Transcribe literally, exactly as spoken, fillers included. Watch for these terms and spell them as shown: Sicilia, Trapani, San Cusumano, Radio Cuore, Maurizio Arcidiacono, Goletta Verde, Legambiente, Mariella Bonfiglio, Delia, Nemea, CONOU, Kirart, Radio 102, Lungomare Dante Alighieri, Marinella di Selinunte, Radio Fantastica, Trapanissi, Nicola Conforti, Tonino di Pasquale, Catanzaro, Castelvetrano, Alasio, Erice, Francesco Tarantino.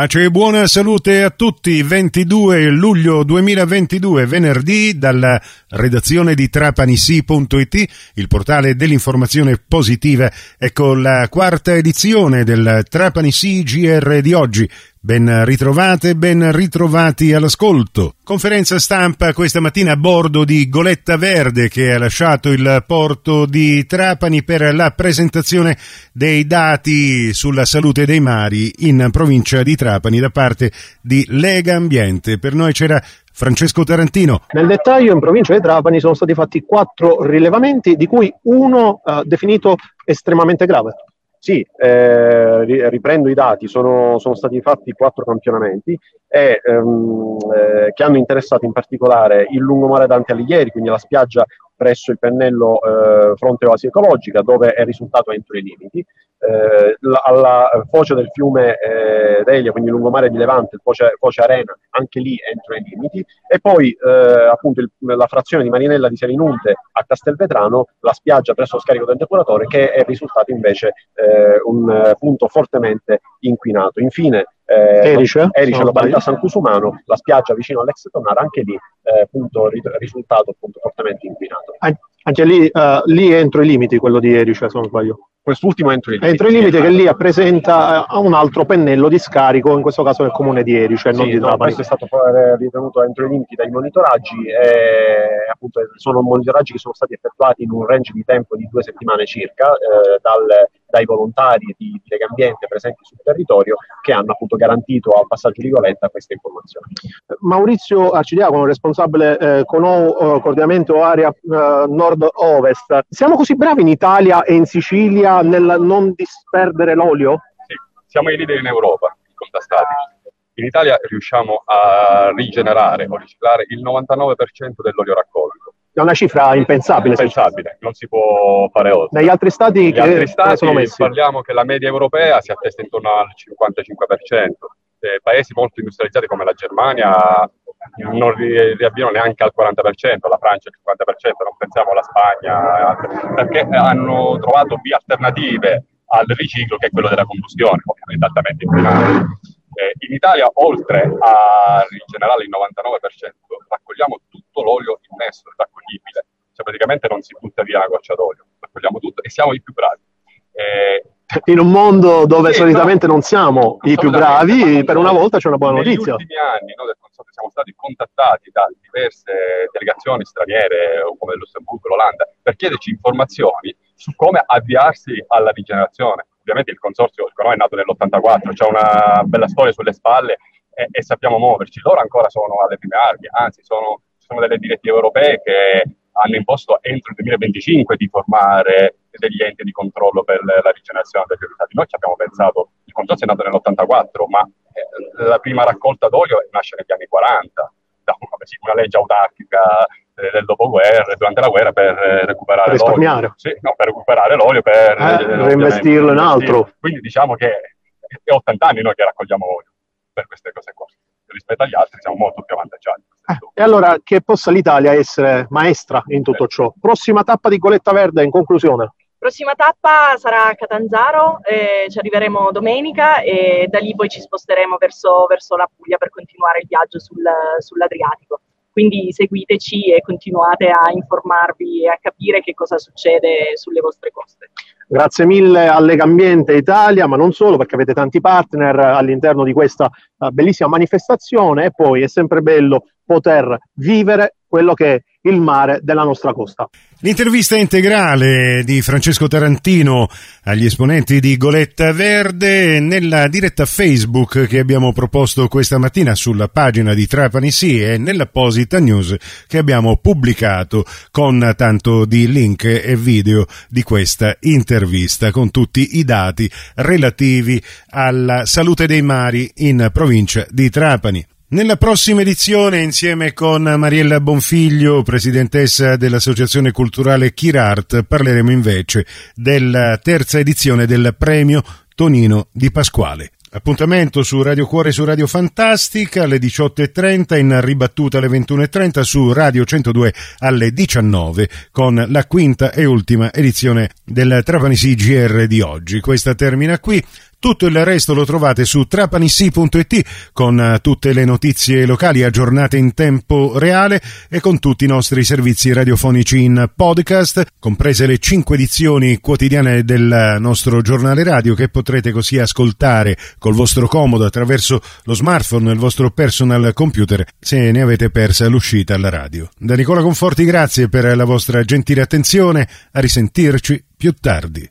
Pace e buona salute a tutti. ventidue luglio duemilaventidue, venerdì, dalla redazione di Trapanissi punto it, il portale dell'informazione positiva. Ecco la quarta edizione del Trapanissi G R di oggi. Ben ritrovate, ben ritrovati all'ascolto. Conferenza stampa questa mattina a bordo di Goletta Verde, che ha lasciato il porto di Trapani per la presentazione dei dati sulla salute dei mari in provincia di Trapani da parte di Legambiente. Per noi c'era Francesco Tarantino. Nel dettaglio, in provincia di Trapani sono stati fatti quattro rilevamenti, di cui uno eh, definito estremamente grave. Sì, eh, riprendo i dati, sono, sono stati fatti quattro campionamenti e, ehm, eh, che hanno interessato in particolare il Lungomare Dante Alighieri, quindi la spiaggia presso il pennello eh, fronte oasi ecologica, dove è risultato entro i limiti, eh, la, alla foce del fiume eh, Delia, quindi Lungomare di Levante, il foce, foce Arena, anche lì entro i limiti, e poi eh, appunto il, la frazione di Marinella di Selinunte a Castelvetrano, la spiaggia presso lo scarico del depuratore, che è risultato invece eh, un punto fortemente inquinato. Infine Eh, Erice, Erice località San Cusumano, la spiaggia vicino all'ex Tonara, anche lì eh, punto, risultato appunto, fortemente inquinato. Anche lì, uh, lì entro i limiti, quello di Erice, se non sbaglio. Quest'ultimo entro i limiti. Entro i limiti, sì, che lì rappresenta uh, un altro pennello di scarico, in questo caso del comune di Erice, sì, non di Trapani. No, questo è stato ritenuto entro i limiti dai monitoraggi, e appunto sono monitoraggi che sono stati effettuati in un range di tempo di due settimane circa, eh, dal... dai volontari di Legambiente presenti sul territorio, che hanno appunto garantito al passaggio di Goletta queste informazioni. Maurizio Arcidiacono, responsabile eh, CONOU, eh, coordinamento area eh, nord-ovest. Siamo così bravi in Italia e in Sicilia nel non disperdere l'olio? Sì, siamo i leader in Europa, contrastati. In Italia riusciamo a rigenerare o riciclare il novantanove per cento dell'olio raccolto. È una cifra impensabile. Impensabile, non si può fare oltre. Negli altri stati, Negli che altri stati sono messi? Parliamo che la media europea si attesta intorno al cinquantacinque per cento. Eh, paesi molto industrializzati come la Germania non riavviano neanche al quaranta per cento, la Francia al cinquanta per cento, non pensiamo alla Spagna, perché hanno trovato vie alternative al riciclo, che è quello della combustione, ovviamente altamente inquinante. Eh, in Italia, oltre a rigenerare il novantanove per cento, raccogliamo tutto l'olio immesso e raccoglibile, cioè praticamente non si butta via una goccia d'olio, raccogliamo tutto e siamo i più bravi. Eh, in un mondo dove eh, solitamente no, non siamo i più bravi, per una volta c'è una buona notizia. Negli ultimi anni noi del Consorzio siamo stati contattati da diverse delegazioni straniere, come Lussemburgo, l'Olanda, per chiederci informazioni su come avviarsi alla rigenerazione. Ovviamente il consorzio, il CONOU, è nato nell'ottantaquattro, c'è una bella storia sulle spalle e, e sappiamo muoverci. Loro ancora sono alle prime armi, anzi sono, ci sono delle direttive europee che hanno imposto entro il duemilaventicinque di formare degli enti di controllo per la rigenerazione degli rifiuti. Noi ci abbiamo pensato, il consorzio è nato nell'ottantaquattro, ma la prima raccolta d'olio nasce negli anni quaranta, da una legge autarchica del dopoguerra, durante la guerra, per recuperare l'olio, sì, no, per recuperare l'olio per eh, reinvestirlo in altro. Quindi diciamo che è ottanta anni noi che raccogliamo olio per queste cose qua, rispetto agli altri siamo molto più avvantaggiati. Eh, e allora che possa l'Italia essere maestra in tutto eh. ciò. Prossima tappa di Goletta Verde, in conclusione. Prossima tappa sarà Catanzaro, eh, ci arriveremo domenica e da lì poi ci sposteremo verso, verso la Puglia per continuare il viaggio sul, sull'Adriatico. Quindi seguiteci e continuate a informarvi e a capire che cosa succede sulle vostre coste. Grazie mille a Legambiente Italia, ma non solo, perché avete tanti partner all'interno di questa bellissima manifestazione, e poi è sempre bello poter vivere quello che è il mare della nostra costa. L'intervista integrale di Francesco Tarantino agli esponenti di Goletta Verde nella diretta Facebook che abbiamo proposto questa mattina sulla pagina di Trapani Sì, e nell'apposita news che abbiamo pubblicato con tanto di link e video di questa intervista con tutti i dati relativi alla salute dei mari in provincia di Trapani. Nella prossima edizione, insieme con Mariella Bonfiglio, presidentessa dell'Associazione Culturale Kirart, parleremo invece della terza edizione del premio Tonino di Pasquale. Appuntamento su Radio Cuore e su Radio Fantastica alle diciotto e trenta, in ribattuta alle ventuno e trenta su Radio centodue alle diciannove, con la quinta e ultima edizione del Trapanissi G R di oggi. Questa termina qui. Tutto il resto lo trovate su Trapanissi punto it con tutte le notizie locali aggiornate in tempo reale e con tutti i nostri servizi radiofonici in podcast, comprese le cinque edizioni quotidiane del nostro giornale radio che potrete così ascoltare col vostro comodo attraverso lo smartphone e il vostro personal computer se ne avete persa l'uscita alla radio. Da Nicola Conforti grazie per la vostra gentile attenzione, a risentirci più tardi.